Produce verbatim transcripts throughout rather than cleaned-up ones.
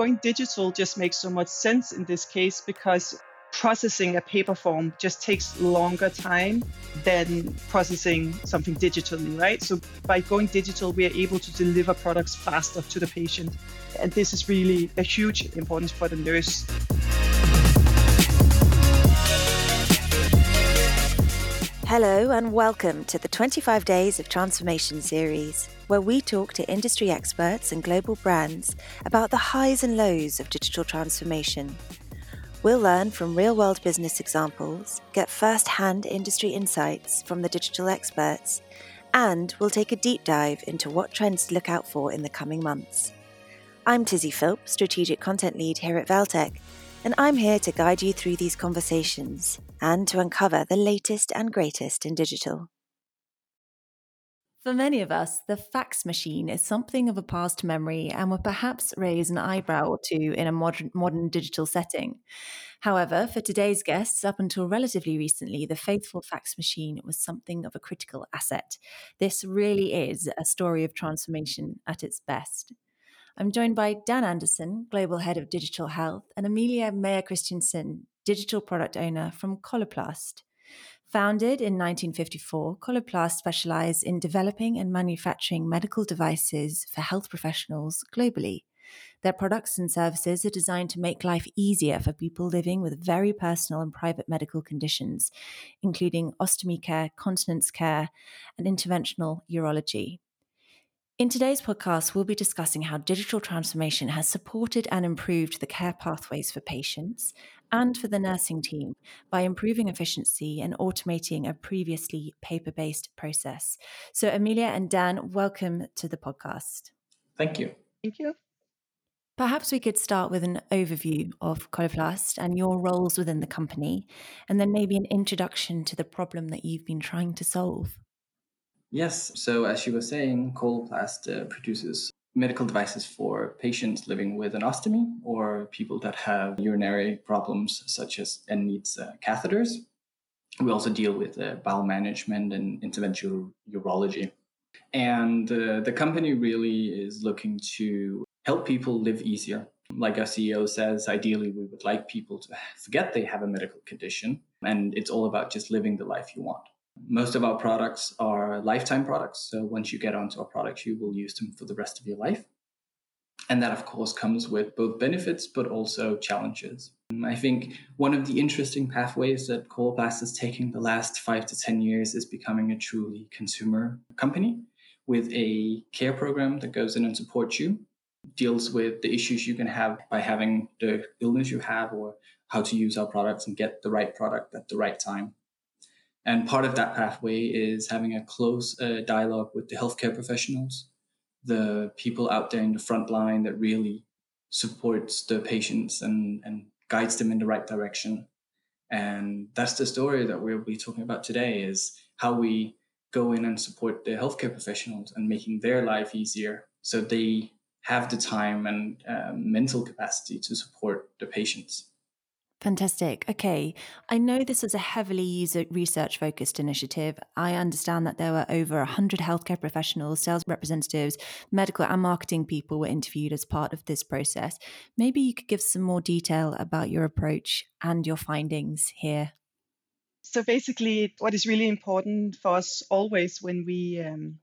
going digital just makes so much sense in this case, because processing a paper form just takes longer time than processing something digitally, right? So by going digital, we are able to deliver products faster to the patient. And this is really a huge importance for the nurse. Hello and welcome to the twenty-five Days of Transformation series, where we talk to industry experts and global brands about the highs and lows of digital transformation. We'll learn from real-world business examples, get first-hand industry insights from the digital experts, and we'll take a deep dive into what trends to look out for in the coming months. I'm Tizzy Philp, Strategic Content Lead here at Valtech, and I'm here to guide you through these conversations and to uncover the latest and greatest in digital. For many of us, the fax machine is something of a past memory and will perhaps raise an eyebrow or two in a modern, modern digital setting. However, for today's guests, up until relatively recently, the faithful fax machine was something of a critical asset. This really is a story of transformation at its best. I'm joined by Dan Anderson, Global Head of Digital Health, and Amelia Meyer-Christiansen, Digital Product Owner from Coloplast. Founded in nineteen fifty-four, Coloplast specialized in developing and manufacturing medical devices for health professionals globally. Their products and services are designed to make life easier for people living with very personal and private medical conditions, including ostomy care, continence care, and interventional urology. In today's podcast, we'll be discussing how digital transformation has supported and improved the care pathways for patients and for the nursing team by improving efficiency and automating a previously paper-based process. So, Amelia and Dan, welcome to the podcast. Thank you. Thank you. Perhaps we could start with an overview of Coloplast and your roles within the company, and then maybe an introduction to the problem that you've been trying to solve. Yes. So as you were saying, Coloplast uh, produces medical devices for patients living with an ostomy or people that have urinary problems such as and needs uh, catheters. We also deal with uh, bowel management and interventional urology. And uh, the company really is looking to help people live easier. Like our C E O says, ideally, we would like people to forget they have a medical condition. And it's all about just living the life you want. Most of our products are lifetime products. So once you get onto our products, you will use them for the rest of your life. And that, of course, comes with both benefits, but also challenges. And I think one of the interesting pathways that Coloplast is taking the last five to ten years is becoming a truly consumer company with a care program that goes in and supports you, deals with the issues you can have by having the illness you have or how to use our products and get the right product at the right time. And part of that pathway is having a close uh, dialogue with the healthcare professionals, the people out there in the front line that really supports the patients and, and guides them in the right direction. And that's the story that we'll be talking about today, is how we go in and support the healthcare professionals and making their life easier so they have the time and uh, mental capacity to support the patients. Fantastic. Okay. I know this was a heavily user research focused initiative. I understand that there were over one hundred healthcare professionals, sales representatives, medical and marketing people were interviewed as part of this process. Maybe you could give some more detail about your approach and your findings here. So basically, what is really important for us always when we um,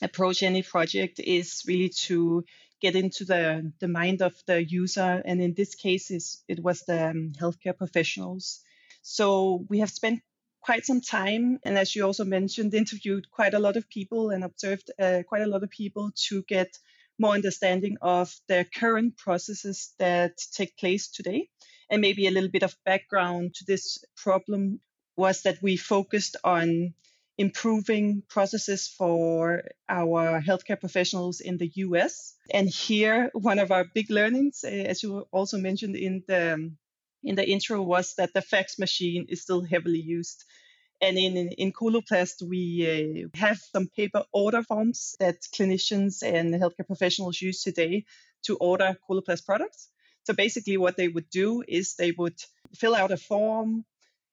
approach any project is really to get into the, the mind of the user. And in this case, is, it was the um, healthcare professionals. So we have spent quite some time, and as you also mentioned, interviewed quite a lot of people and observed uh, quite a lot of people to get more understanding of their current processes that take place today. And maybe a little bit of background to this problem was that we focused on improving processes for our healthcare professionals in the U S. And here, one of our big learnings, as you also mentioned in the in the intro, was that the fax machine is still heavily used. And in, in, in Coloplast, we uh, have some paper order forms that clinicians and healthcare professionals use today to order Coloplast products. So basically what they would do is they would fill out a form,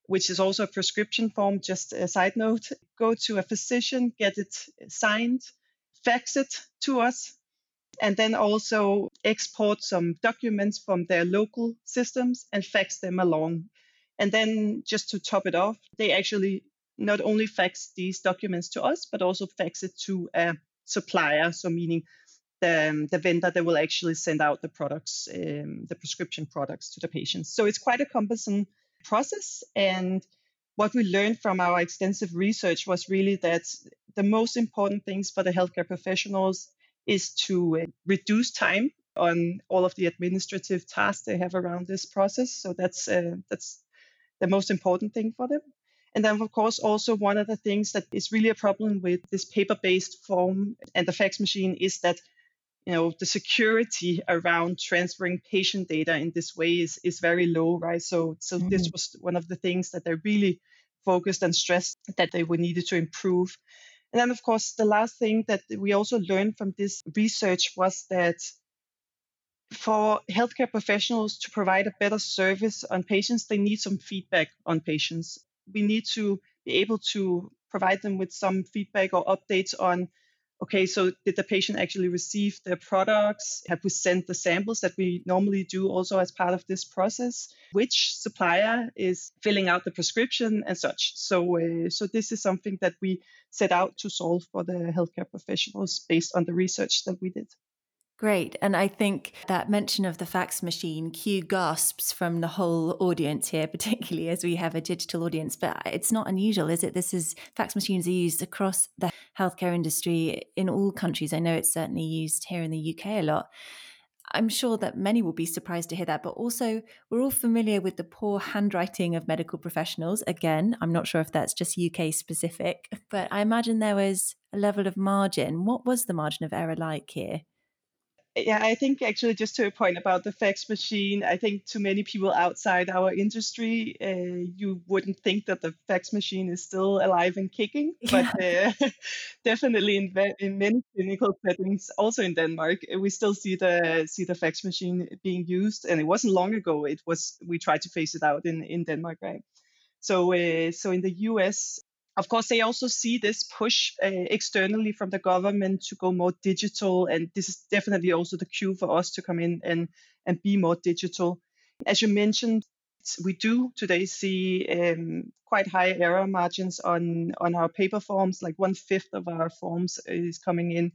which is also a prescription form, just a side note, go to a physician, get it signed, fax it to us, and then also export some documents from their local systems and fax them along. And then just to top it off, they actually not only fax these documents to us, but also fax it to a supplier. So meaning the, the vendor that will actually send out the products, um, the prescription products to the patients. So it's quite a cumbersome process. And what we learned from our extensive research was really that the most important things for the healthcare professionals is to reduce time on all of the administrative tasks they have around this process. So that's uh, that's the most important thing for them. And then, of course, also one of the things that is really a problem with this paper-based form and the fax machine is that, you know, the security around transferring patient data in this way is, is very low, right? So, so mm-hmm. this was one of the things that they really focused and stressed that they would needed to improve. And then, of course, the last thing that we also learned from this research was that for healthcare professionals to provide a better service on patients, they need some feedback on patients. We need to be able to provide them with some feedback or updates on, okay, so did the patient actually receive their products? Have we sent the samples that we normally do also as part of this process? Which supplier is filling out the prescription and such? So, uh, so this is something that we set out to solve for the healthcare professionals based on the research that we did. Great. And I think that mention of the fax machine, cue gasps from the whole audience here, particularly as we have a digital audience. But it's not unusual, is it? This is fax machines are used across the healthcare industry in all countries. I know it's certainly used here in the U K a lot. I'm sure that many will be surprised to hear that, but also we're all familiar with the poor handwriting of medical professionals. Again, I'm not sure if that's just U K specific, but I imagine there was a level of margin. What was the margin of error like here? Yeah, I think actually just to your point about the fax machine, I think to many people outside our industry, uh, you wouldn't think that the fax machine is still alive and kicking. Yeah. But uh, definitely in, ve- in many clinical settings, also in Denmark, we still see the see the fax machine being used. And it wasn't long ago. It was we tried to phase it out in, in Denmark, right? So uh, so in the U S, of course, they also see this push uh, externally from the government to go more digital. And this is definitely also the cue for us to come in and, and be more digital. As you mentioned, we do today see um, quite high error margins on, on our paper forms, like one fifth of our forms is coming in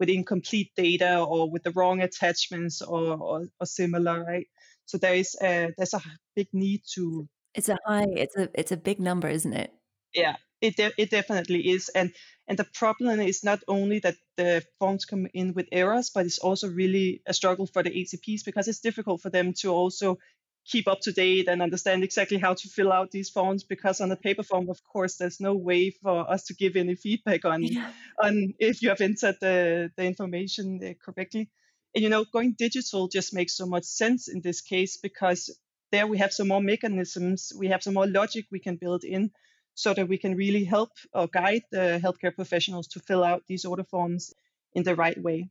with incomplete data or with the wrong attachments or, or, or similar, right? So there is a, there's a big need to... It's a high, it's a, it's a big number, isn't it? Yeah. It de- it definitely is. And and the problem is not only that the forms come in with errors, but it's also really a struggle for the A C Ps because it's difficult for them to also keep up to date and understand exactly how to fill out these forms, because on the paper form, of course, there's no way for us to give any feedback on, yeah. on if you have entered the, the information correctly. And, you know, going digital just makes so much sense in this case, because there we have some more mechanisms, we have some more logic we can build in, so that we can really help or guide the healthcare professionals to fill out these order forms in the right way.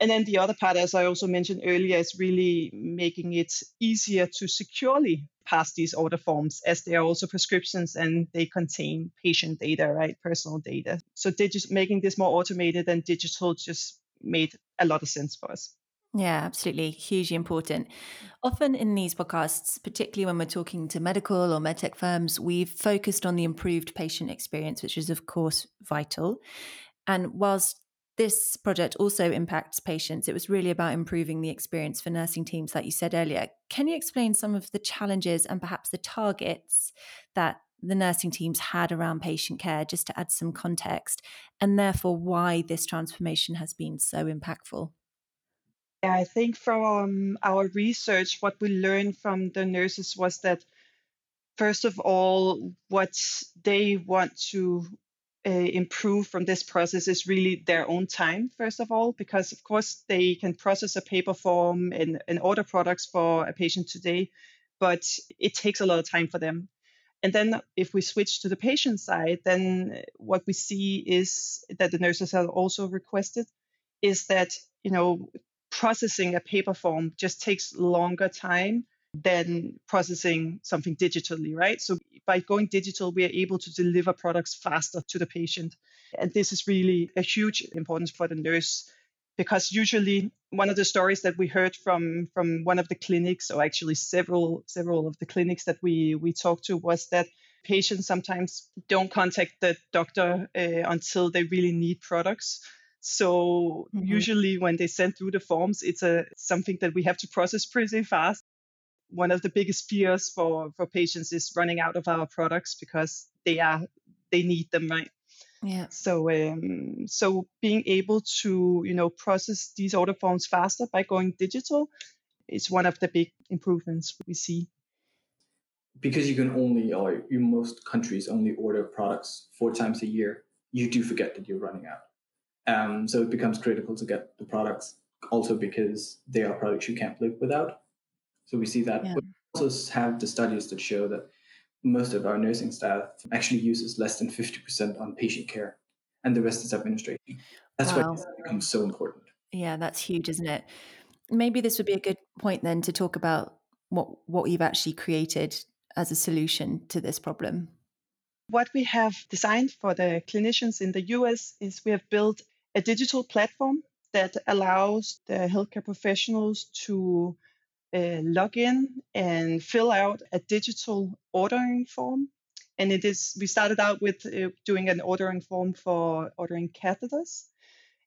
And then the other part, as I also mentioned earlier, is really making it easier to securely pass these order forms, as they are also prescriptions and they contain patient data, right? Personal data. So digi- making this more automated and digital just made a lot of sense for us. Yeah, absolutely. Hugely important. Often in these podcasts, particularly when we're talking to medical or medtech firms, we've focused on the improved patient experience, which is, of course, vital. And whilst this project also impacts patients, it was really about improving the experience for nursing teams, like you said earlier. Can you explain some of the challenges and perhaps the targets that the nursing teams had around patient care, just to add some context, and therefore why this transformation has been so impactful? I think from our research, what we learned from the nurses was that, first of all, what they want to uh, improve from this process is really their own time, first of all, because, of course, they can process a paper form and, and order products for a patient today, but it takes a lot of time for them. And then if we switch to the patient side, then what we see is that the nurses have also requested is that, you know, processing a paper form just takes longer time than processing something digitally, right? So by going digital, we are able to deliver products faster to the patient. And this is really a huge importance for the nurse. because usually one of the stories that we heard from from one of the clinics, or actually several several of the clinics that we we talked to, was that patients sometimes don't contact the doctor uh, until they really need products. So mm-hmm. usually when they send through the forms, it's a something that we have to process pretty fast. One of the biggest fears for, for patients is running out of our products because they are they need them, right? Yeah. So um, so being able to you know process these order forms faster by going digital is one of the big improvements we see. Because you can only, or in most countries only order products four times a year, you do forget that you're running out. Um, so it becomes critical to get the products, also because they are products you can't live without. So we see that. Yeah. We also have the studies that show that most of our nursing staff actually uses less than fifty percent on patient care, and the rest is administration. That's wow. why this becomes so important. Yeah, that's huge, isn't it? Maybe this would be a good point then to talk about what, what you've actually created as a solution to this problem. What we have designed for the clinicians in the U S is we have built a digital platform that allows the healthcare professionals to uh, log in and fill out a digital ordering form. And it is, we started out with uh, doing an ordering form for ordering catheters.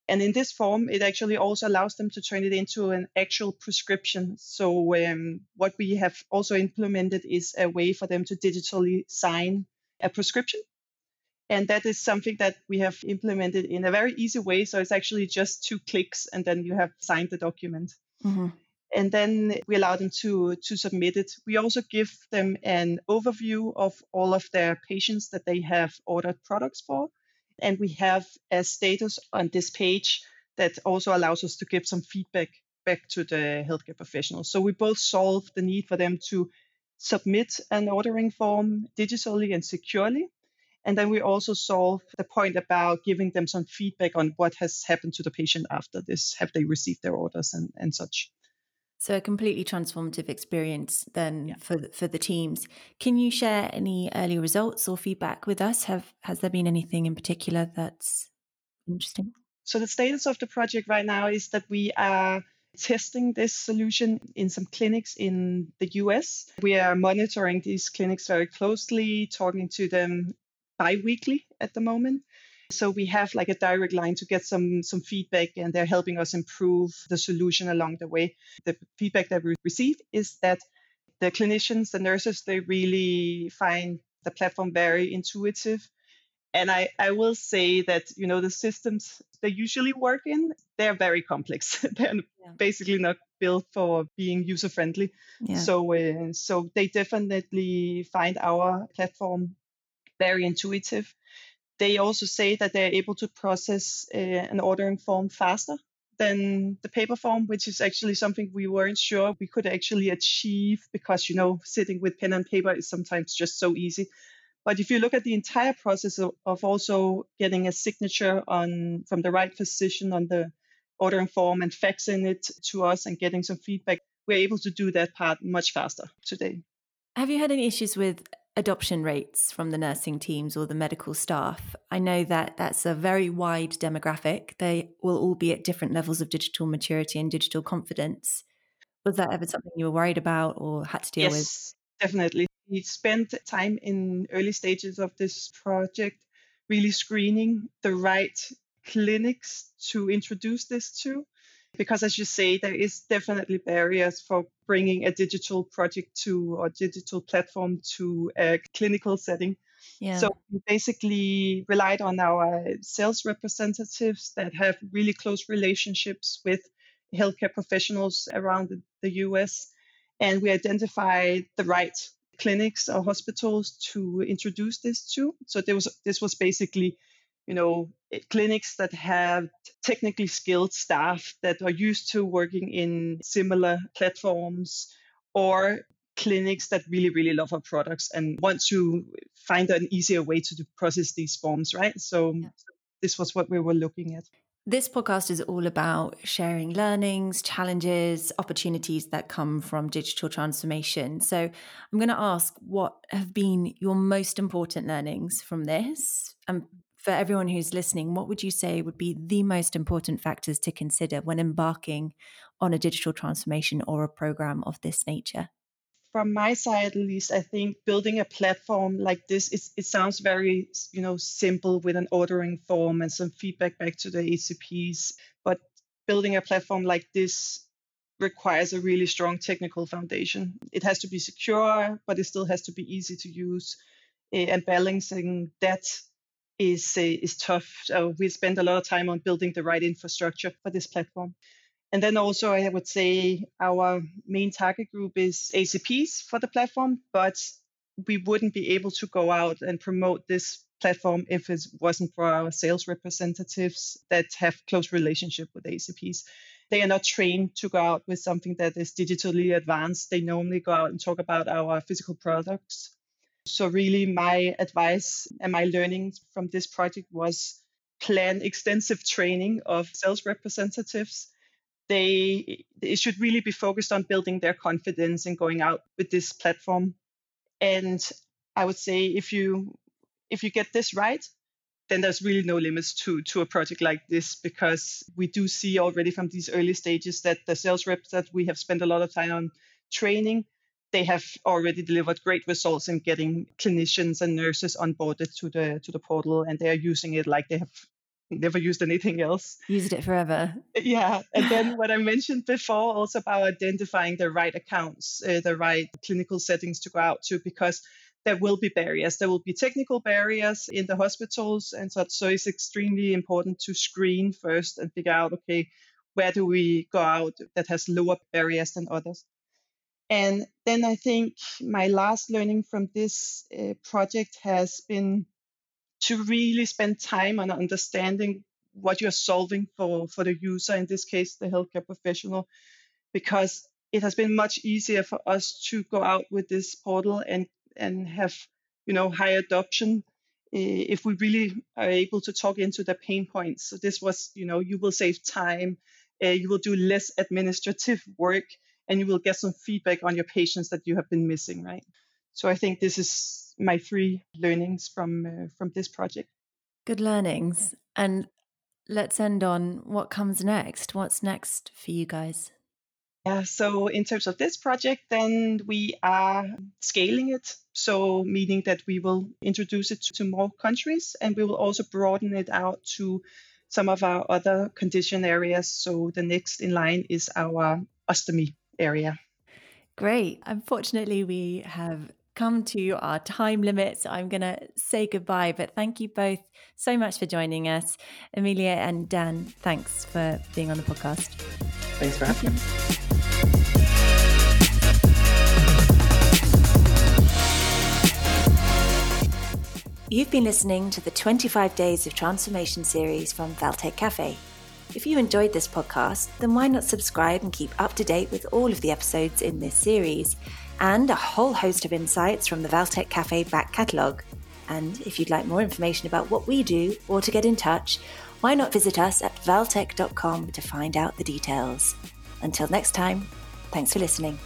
And in this form, it actually also allows them to turn it into an actual prescription. So um, what we have also implemented is a way for them to digitally sign a prescription. And that is something that we have implemented in a very easy way. So it's actually just two clicks and then you have signed the document. Mm-hmm. And then we allow them to, to submit it. We also give them an overview of all of their patients that they have ordered products for. And we have a status on this page that also allows us to give some feedback back to the healthcare professionals. So we both solve the need for them to submit an ordering form digitally and securely. And then we also solve the point about giving them some feedback on what has happened to the patient after this. Have they received their orders and, and such? So a completely transformative experience then yeah. for, for the teams. Can you share any early results or feedback with us? Have Has there been anything in particular that's interesting? So the status of the project right now is that we are testing this solution in some clinics in the U S. We are monitoring these clinics very closely, talking to them bi-weekly at the moment. So we have like a direct line to get some some feedback, and they're helping us improve the solution along the way. The feedback that we receive is that the clinicians, the nurses, they really find the platform very intuitive. And I, I will say that, you know, the systems they usually work in, they're very complex. They're yeah. basically not built for being user-friendly. Yeah. So, uh, so they definitely find our platform very intuitive. They also say that they're able to process uh, an ordering form faster than the paper form, which is actually something we weren't sure we could actually achieve because, you know, sitting with pen and paper is sometimes just so easy. But if you look at the entire process of, of also getting a signature on from the right physician on the ordering form and faxing it to us and getting some feedback, we're able to do that part much faster today. Have you had any issues with adoption rates from the nursing teams or the medical staff? I know that that's a very wide demographic. They will all be at different levels of digital maturity and digital confidence. Was that ever something you were worried about or had to deal yes, with? Yes, definitely. We spent time in early stages of this project really screening the right clinics to introduce this to. Because as you say, there is definitely barriers for bringing a digital project to or digital platform to a clinical setting. Yeah. So we basically relied on our sales representatives that have really close relationships with healthcare professionals around the U S. And we identified the right clinics or hospitals to introduce this to. So there was this was basically you know, clinics that have technically skilled staff that are used to working in similar platforms, or clinics that really, really love our products and want to find an easier way to process these forms, right? So yeah. this was what we were looking at. This podcast is all about sharing learnings, challenges, opportunities that come from digital transformation. So I'm going to ask, what have been your most important learnings from this? And for everyone who's listening, what would you say would be the most important factors to consider when embarking on a digital transformation or a program of this nature? From my side, at least, I think building a platform like this, it, it sounds very, you know, simple with an ordering form and some feedback back to the A C Ps. But building a platform like this requires a really strong technical foundation. It has to be secure, but it still has to be easy to use. And balancing that is, is tough. So we spend a lot of time on building the right infrastructure for this platform. And then also, I would say our main target group is A C Ps for the platform, but we wouldn't be able to go out and promote this platform if it wasn't for our sales representatives that have close relationship with A C Ps. They are not trained to go out with something that is digitally advanced. They normally go out and talk about our physical products. So really, my advice and my learnings from this project was plan extensive training of sales representatives. They, they should really be focused on building their confidence in going out with this platform. And I would say if you if you get this right, then there's really no limits to, to a project like this, because we do see already from these early stages that the sales reps that we have spent a lot of time on training, they have already delivered great results in getting clinicians and nurses onboarded to the to the portal, and they are using it like they have never used anything else. Used it forever. Yeah. And then what I mentioned before also about identifying the right accounts, uh, the right clinical settings to go out to, because there will be barriers. There will be technical barriers in the hospitals and such. So it's extremely important to screen first and figure out, okay, where do we go out that has lower barriers than others? And then I think my last learning from this uh, project has been to really spend time on understanding what you're solving for, for the user, in this case, the healthcare professional, because it has been much easier for us to go out with this portal and, and have, you know, high adoption if we really are able to talk into the pain points. So this was, you know, you will save time, uh, you will do less administrative work, and you will get some feedback on your patients that you have been missing, right? So I think this is my three learnings from uh, from this project. Good learnings. And let's end on what comes next. What's next for you guys? Yeah, so in terms of this project, then we are scaling it. So meaning that we will introduce it to more countries, and we will also broaden it out to some of our other condition areas. So the next in line is our ostomy area. Great. Unfortunately, we have come to our time limits. I'm going to say goodbye, but thank you both so much for joining us. Amelia and Dan, thanks for being on the podcast. Thanks for having me. You've been listening to the twenty-five Days of Transformation series from Valtech Cafe. If you enjoyed this podcast, then why not subscribe and keep up to date with all of the episodes in this series, and a whole host of insights from the Valtech Cafe back catalogue. And if you'd like more information about what we do or to get in touch, why not visit us at valtech dot com to find out the details. Until next time, thanks for listening.